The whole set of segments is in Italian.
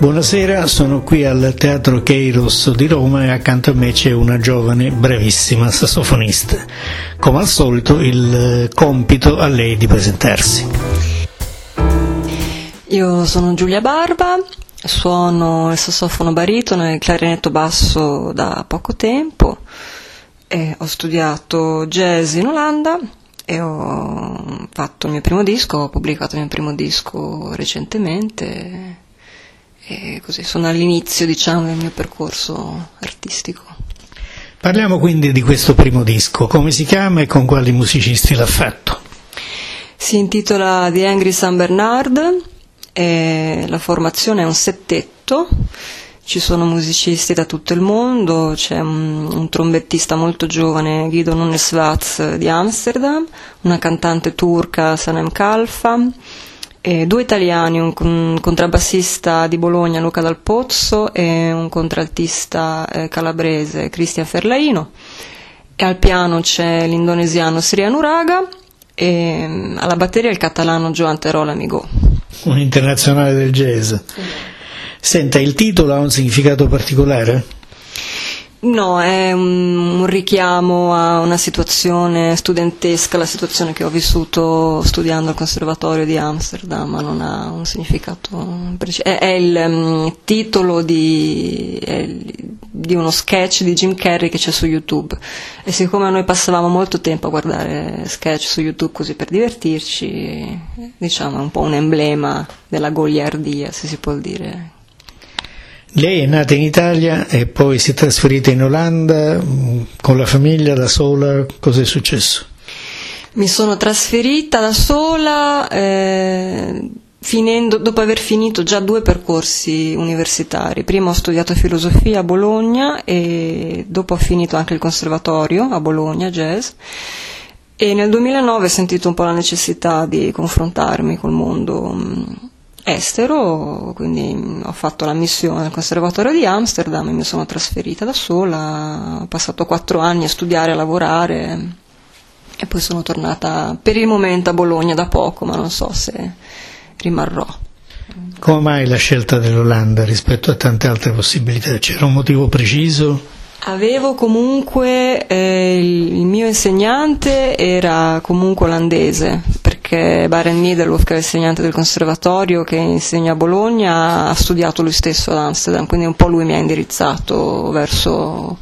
Buonasera, sono qui al Teatro Keiros di Roma e accanto a me c'è una giovane, bravissima sassofonista. Come al solito il compito a lei di presentarsi. Io sono Giulia Barba, suono il sassofono baritono e il clarinetto basso da poco tempo e ho studiato jazz in Olanda e ho fatto il mio primo disco, ho pubblicato il mio primo disco recentemente e così sono all'inizio, diciamo, del mio percorso artistico. Parliamo quindi di questo primo disco, come si chiama e con quali musicisti l'ha fatto? Si intitola The Angry San Bernard e la formazione è un settetto, ci sono musicisti da tutto il mondo, c'è un trombettista molto giovane, Guido Noneswatz di Amsterdam, una cantante turca, Sanem Kalfa, e due italiani, un contrabbassista di Bologna, Luca Dal Pozzo, e un contraltista calabrese, Cristian Ferlaino, e al piano c'è l'indonesiano Sirian Uraga e alla batteria il catalano Joan Terola Migo. Un internazionale del jazz. Senta, il titolo ha un significato particolare? No, è un richiamo a una situazione studentesca, la situazione che ho vissuto studiando al Conservatorio di Amsterdam, ma non ha un significato preciso. È il titolo di uno sketch di Jim Carrey che c'è su YouTube, e siccome noi passavamo molto tempo a guardare sketch su YouTube così per divertirci, diciamo è un po' un emblema della goliardia, se si può dire. Lei è nata in Italia e poi si è trasferita in Olanda con la famiglia, da sola, cos'è successo? Mi sono trasferita da sola dopo aver finito già due percorsi universitari. Prima ho studiato filosofia a Bologna e dopo ho finito anche il conservatorio a Bologna, jazz, e nel 2009 ho sentito un po' la necessità di confrontarmi col mondo estero, quindi ho fatto la missione al Conservatorio di Amsterdam e mi sono trasferita da sola, ho passato 4 anni a studiare, a lavorare e poi sono tornata per il momento a Bologna da poco, ma non so se rimarrò. Come mai la scelta dell'Olanda rispetto a tante altre possibilità? C'era un motivo preciso? Avevo comunque, il mio insegnante era comunque olandese, perché Baren Niederlof, che è l'insegnante del conservatorio che insegna a Bologna, ha studiato lui stesso ad Amsterdam, quindi un po' lui mi ha indirizzato verso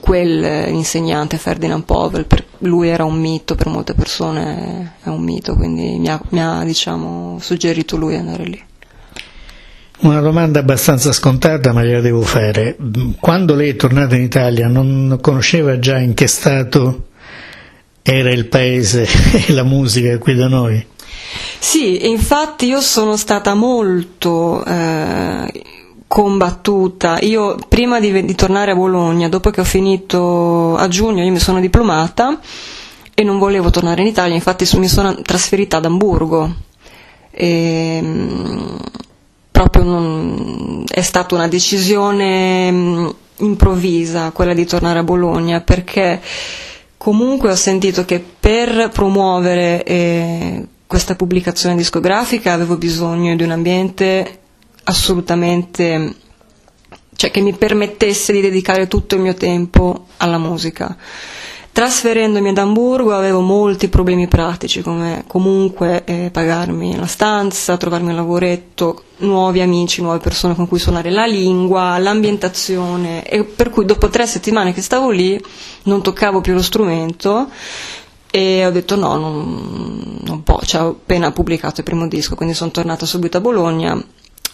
quell'insegnante, Ferdinand Powell. Lui era un mito, per molte persone è un mito, quindi mi ha diciamo, suggerito lui andare lì. Una domanda abbastanza scontata, ma gliela devo fare. Quando lei è tornata in Italia non conosceva già in che stato era il paese e la musica qui da noi? Sì, infatti io sono stata molto combattuta. Io prima di tornare a Bologna, dopo che ho finito a giugno, io mi sono diplomata e non volevo tornare in Italia, infatti mi sono trasferita ad Amburgo. Proprio è stata una decisione improvvisa quella di tornare a Bologna, perché comunque ho sentito che per promuovere questa pubblicazione discografica avevo bisogno di un ambiente assolutamente, cioè che mi permettesse di dedicare tutto il mio tempo alla musica. Trasferendomi ad Amburgo avevo molti problemi pratici, come comunque pagarmi la stanza, trovarmi un lavoretto, nuovi amici, nuove persone con cui suonare, la lingua, l'ambientazione, e per cui dopo 3 settimane che stavo lì non toccavo più lo strumento e ho detto no, non può, cioè, ho appena pubblicato il primo disco, quindi sono tornata subito a Bologna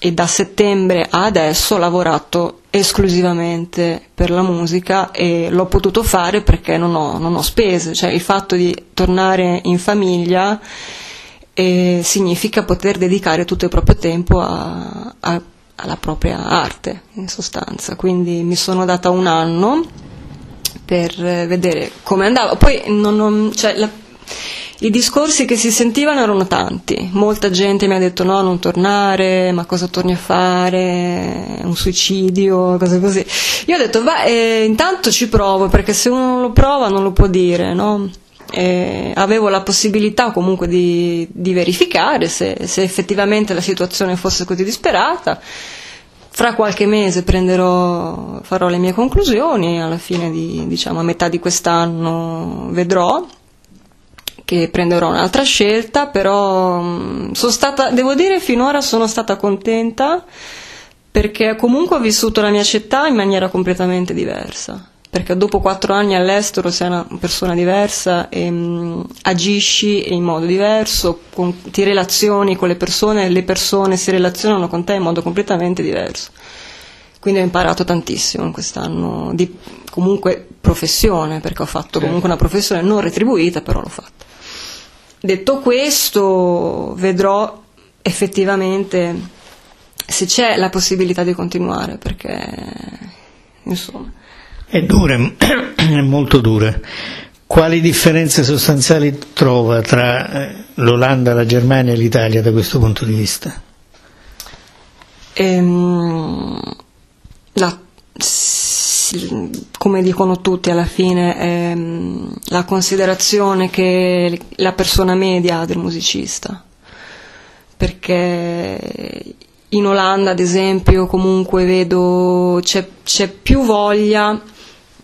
e da settembre a adesso ho lavorato esclusivamente per la musica e l'ho potuto fare perché non ho spese, cioè il fatto di tornare in famiglia significa poter dedicare tutto il proprio tempo alla propria arte, in sostanza. Quindi mi sono data un anno per vedere come andava, poi i discorsi che si sentivano erano tanti, molta gente mi ha detto no, non tornare, ma cosa torni a fare, un suicidio, cose così. Io ho detto intanto ci provo, perché se uno non lo prova non lo può dire, no? Avevo la possibilità comunque di verificare se effettivamente la situazione fosse così disperata, Fra qualche mese farò le mie conclusioni, alla fine a metà di quest'anno vedrò che prenderò un'altra scelta, però devo dire finora sono stata contenta perché comunque ho vissuto la mia città in maniera completamente diversa, perché dopo 4 anni all'estero sei una persona diversa e agisci in modo diverso, ti relazioni con le persone si relazionano con te in modo completamente diverso. Quindi ho imparato tantissimo in quest'anno di comunque professione, perché ho fatto comunque una professione non retribuita, però l'ho fatta. Detto questo, vedrò effettivamente se c'è la possibilità di continuare, perché insomma... È dura, è molto dura. Quali differenze sostanziali trova tra l'Olanda, la Germania e l'Italia da questo punto di vista? Come dicono tutti alla fine, la considerazione che la persona media ha del musicista, perché in Olanda ad esempio comunque vedo c'è più voglia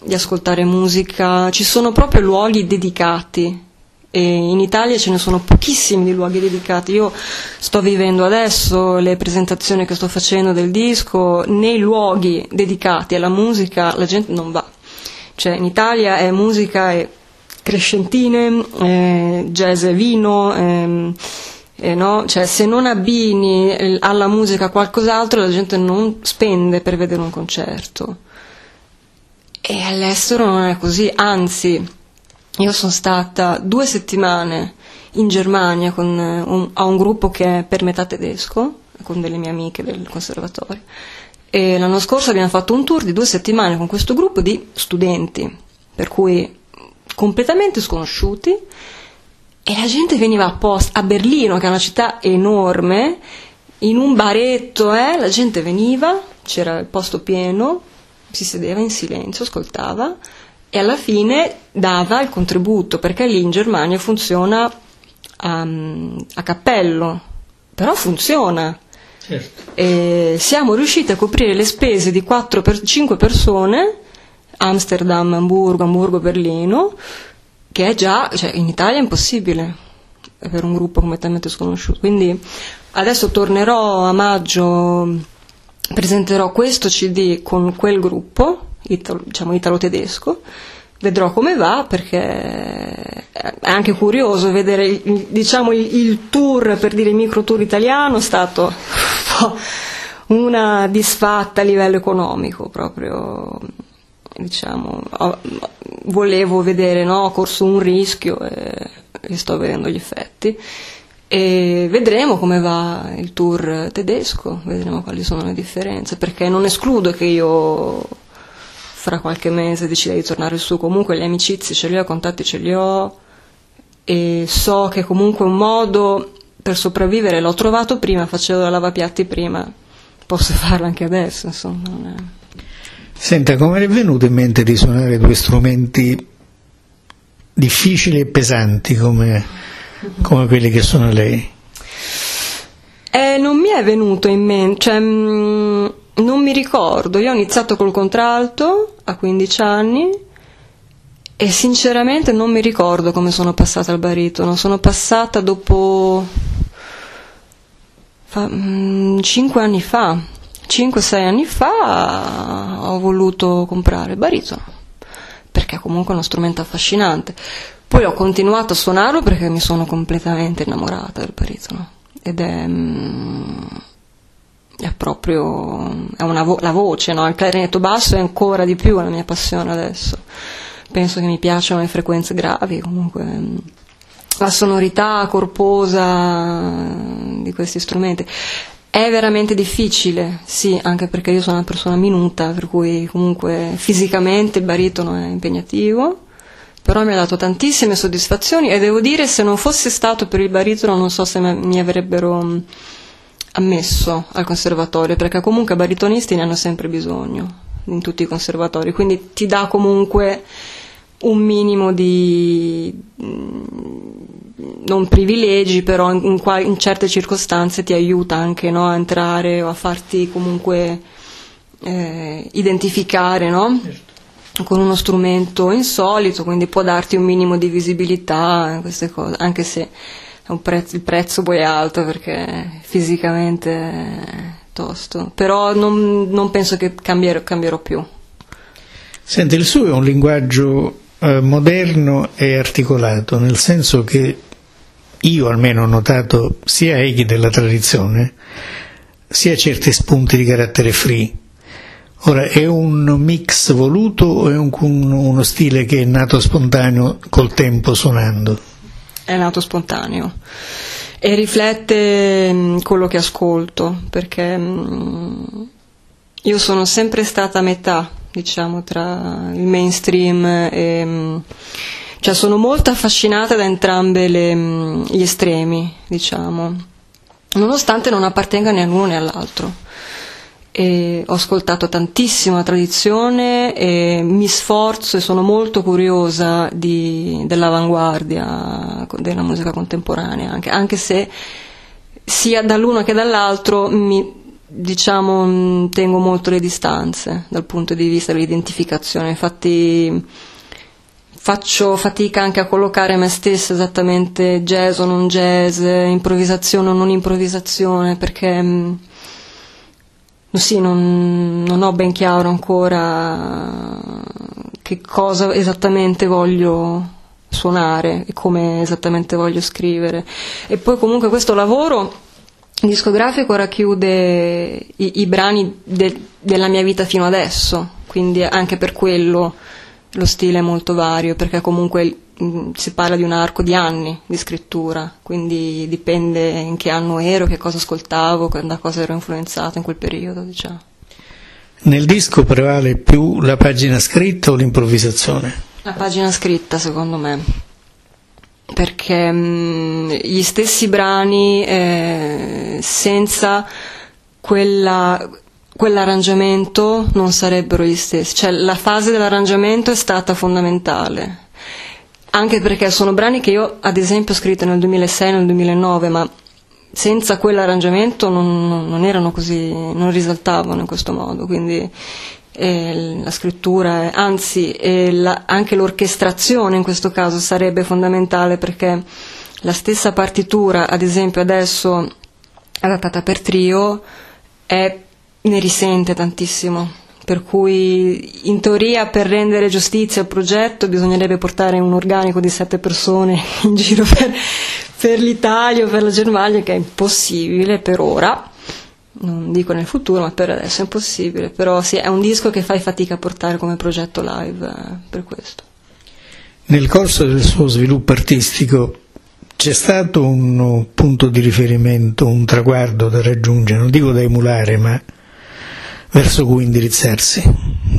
di ascoltare musica, ci sono proprio luoghi dedicati, e in Italia ce ne sono pochissimi di luoghi dedicati. Io sto vivendo adesso le presentazioni che sto facendo del disco, nei luoghi dedicati alla musica la gente non va, cioè in Italia è musica e crescentine, jazz e vino, no? Cioè, se non abbini alla musica qualcos'altro la gente non spende per vedere un concerto. E all'estero non è così, anzi, io sono stata 2 settimane in Germania a un gruppo che è per metà tedesco, con delle mie amiche del conservatorio, e l'anno scorso abbiamo fatto un tour di 2 settimane con questo gruppo di studenti, per cui completamente sconosciuti, e la gente veniva apposta a Berlino, che è una città enorme, in un baretto, la gente veniva, c'era il posto pieno, si sedeva in silenzio, ascoltava e alla fine dava il contributo, perché lì in Germania funziona a cappello, però funziona. Certo. E siamo riusciti a coprire le spese di 5 persone, Amsterdam, Amburgo, Berlino, che è già, cioè, in Italia è impossibile per un gruppo completamente sconosciuto. Quindi adesso tornerò a maggio, presenterò questo CD con quel gruppo, italo-tedesco, vedrò come va, perché è anche curioso vedere il tour, per dire il micro tour italiano, è stato una disfatta a livello economico, proprio volevo vedere, no? Ho corso un rischio e sto vedendo gli effetti. E vedremo come va il tour tedesco, vedremo quali sono le differenze, perché non escludo che io fra qualche mese decida di tornare su. Comunque le amicizie ce le ho, i contatti ce li ho, e so che comunque un modo per sopravvivere l'ho trovato prima, facevo la lavapiatti prima, posso farla anche adesso, insomma. Senta, come le è venuto in mente di suonare due strumenti difficili e pesanti come quelli che sono lei? Non mi è venuto in mente, cioè, non mi ricordo. Io ho iniziato col contralto a 15 anni e sinceramente non mi ricordo come sono passata al baritono. Sono passata dopo 5 anni fa, 5-6 anni fa ho voluto comprare il baritono, perché comunque è uno strumento affascinante. Poi ho continuato a suonarlo perché mi sono completamente innamorata del baritono, ed è proprio la voce, no? Il clarinetto basso è ancora di più la mia passione adesso. Penso che mi piacciono le frequenze gravi, comunque la sonorità corposa di questi strumenti. È veramente difficile, sì, anche perché io sono una persona minuta, per cui comunque fisicamente il baritono è impegnativo, però mi ha dato tantissime soddisfazioni, e devo dire, se non fosse stato per il baritono non so se mi avrebbero ammesso al conservatorio, perché comunque baritonisti ne hanno sempre bisogno in tutti i conservatori, quindi ti dà comunque un minimo di non privilegi, però in certe circostanze ti aiuta anche, no, a entrare o a farti comunque identificare, no? Con uno strumento insolito, quindi può darti un minimo di visibilità, queste cose, anche se il prezzo poi è alto perché fisicamente è tosto, però non penso che cambierò più. Senti, il suo è un linguaggio moderno e articolato, nel senso che io almeno ho notato sia echi della tradizione sia certi spunti di carattere free. Ora, è un mix voluto o è uno stile che è nato spontaneo col tempo suonando? È nato spontaneo e riflette quello che ascolto, perché io sono sempre stata a metà, diciamo, tra il mainstream e... cioè sono molto affascinata da entrambe gli estremi, diciamo, nonostante non appartenga né all'uno né all'altro. E ho ascoltato tantissima tradizione e mi sforzo e sono molto curiosa dell'avanguardia della musica contemporanea, anche se sia dall'uno che dall'altro tengo molto le distanze dal punto di vista dell'identificazione. Infatti faccio fatica anche a collocare me stessa esattamente jazz o non jazz, improvvisazione o non improvvisazione, perché sì, non ho ben chiaro ancora che cosa esattamente voglio suonare e come esattamente voglio scrivere. E poi comunque questo lavoro discografico racchiude i brani della mia vita fino adesso, quindi anche per quello lo stile è molto vario, perché comunque si parla di un arco di anni di scrittura, quindi dipende in che anno ero, che cosa ascoltavo, da cosa ero influenzata in quel periodo, diciamo. Nel disco prevale più la pagina scritta o l'improvvisazione? La pagina scritta, secondo me, perché gli stessi brani senza quell'arrangiamento non sarebbero gli stessi, cioè la fase dell'arrangiamento è stata fondamentale. Anche perché sono brani che io, ad esempio, ho scritto nel 2006, nel 2009, ma senza quell'arrangiamento non erano così, non risaltavano in questo modo. Quindi la scrittura, anzi anche l'orchestrazione in questo caso sarebbe fondamentale, perché la stessa partitura, ad esempio adesso adattata per trio, ne risente tantissimo. Per cui in teoria per rendere giustizia al progetto bisognerebbe portare un organico di 7 persone in giro per l'Italia o per la Germania, che è impossibile per ora, non dico nel futuro ma per adesso è impossibile, però sì, è un disco che fai fatica a portare come progetto live per questo. Nel corso del suo sviluppo artistico c'è stato un punto di riferimento, un traguardo da raggiungere, non dico da emulare, ma verso cui indirizzarsi,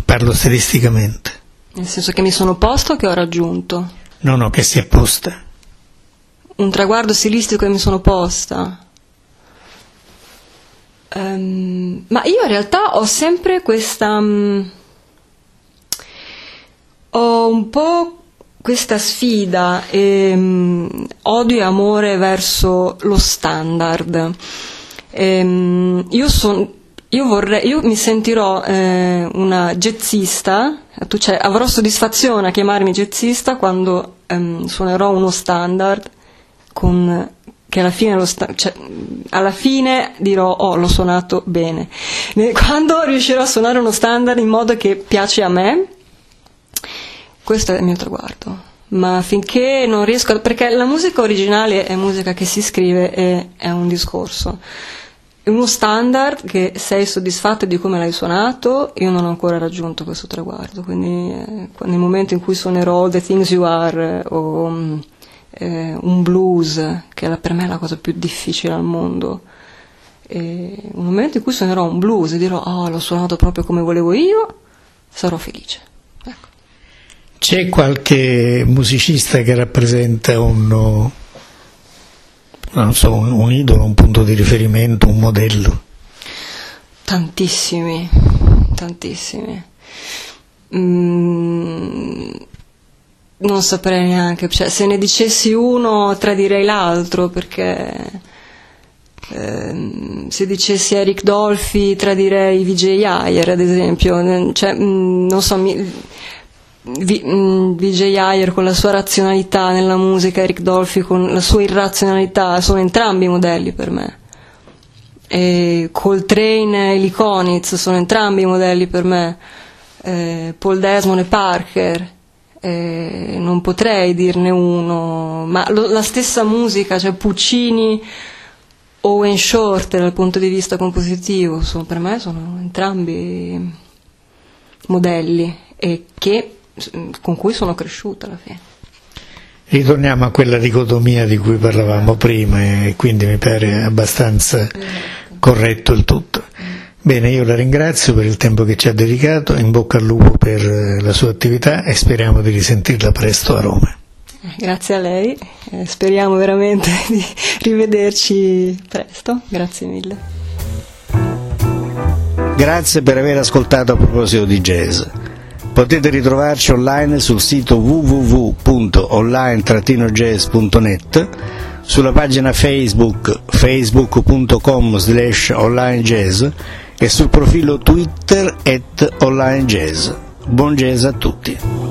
parlo stilisticamente. Nel senso che mi sono posto o che ho raggiunto? No, che si è posta. Un traguardo stilistico che mi sono posta. Ma io in realtà ho sempre questa... ho un po' questa sfida, odio e amore verso lo standard. Io mi sentirò una jazzista, cioè avrò soddisfazione a chiamarmi jazzista quando suonerò uno standard che alla fine alla fine dirò l'ho suonato bene. Quando riuscirò a suonare uno standard in modo che piace a me, questo è il mio traguardo. Ma finché non riesco perché la musica originale è musica che si scrive e è un discorso. Uno standard che sei soddisfatto di come l'hai suonato, io non ho ancora raggiunto questo traguardo, quindi nel momento in cui suonerò The Things You Are o un blues, che per me è la cosa più difficile al mondo, un momento in cui suonerò un blues e dirò l'ho suonato proprio come volevo io, sarò felice, ecco. C'è qualche musicista che rappresenta un idolo, un punto di riferimento, un modello? Tantissimi. non saprei neanche, cioè, se ne dicessi uno tradirei l'altro, perché se dicessi Eric Dolphy tradirei Vijay Iyer, ad esempio, cioè, non so, Vijay Iyer con la sua razionalità nella musica, Eric Dolphy con la sua irrazionalità, sono entrambi modelli per me. E Coltrane e Lee Konitz sono entrambi modelli per me, Paul Desmond e Parker. Non potrei dirne uno, ma la stessa musica, cioè Puccini o Wayne Shorter dal punto di vista compositivo, per me sono entrambi modelli e con cui sono cresciuta alla fine. Ritorniamo a quella dicotomia di cui parlavamo prima, e quindi mi pare abbastanza corretto il tutto. Bene, io la ringrazio per il tempo che ci ha dedicato, in bocca al lupo per la sua attività e speriamo di risentirla presto a Roma. Grazie a lei, speriamo veramente di rivederci presto, grazie mille. Grazie per aver ascoltato A Proposito di Jazz. Potete ritrovarci online sul sito www.online-jazz.net, sulla pagina Facebook facebook.com/onlinejazz e sul profilo Twitter @onlinejazz. Buon jazz a tutti!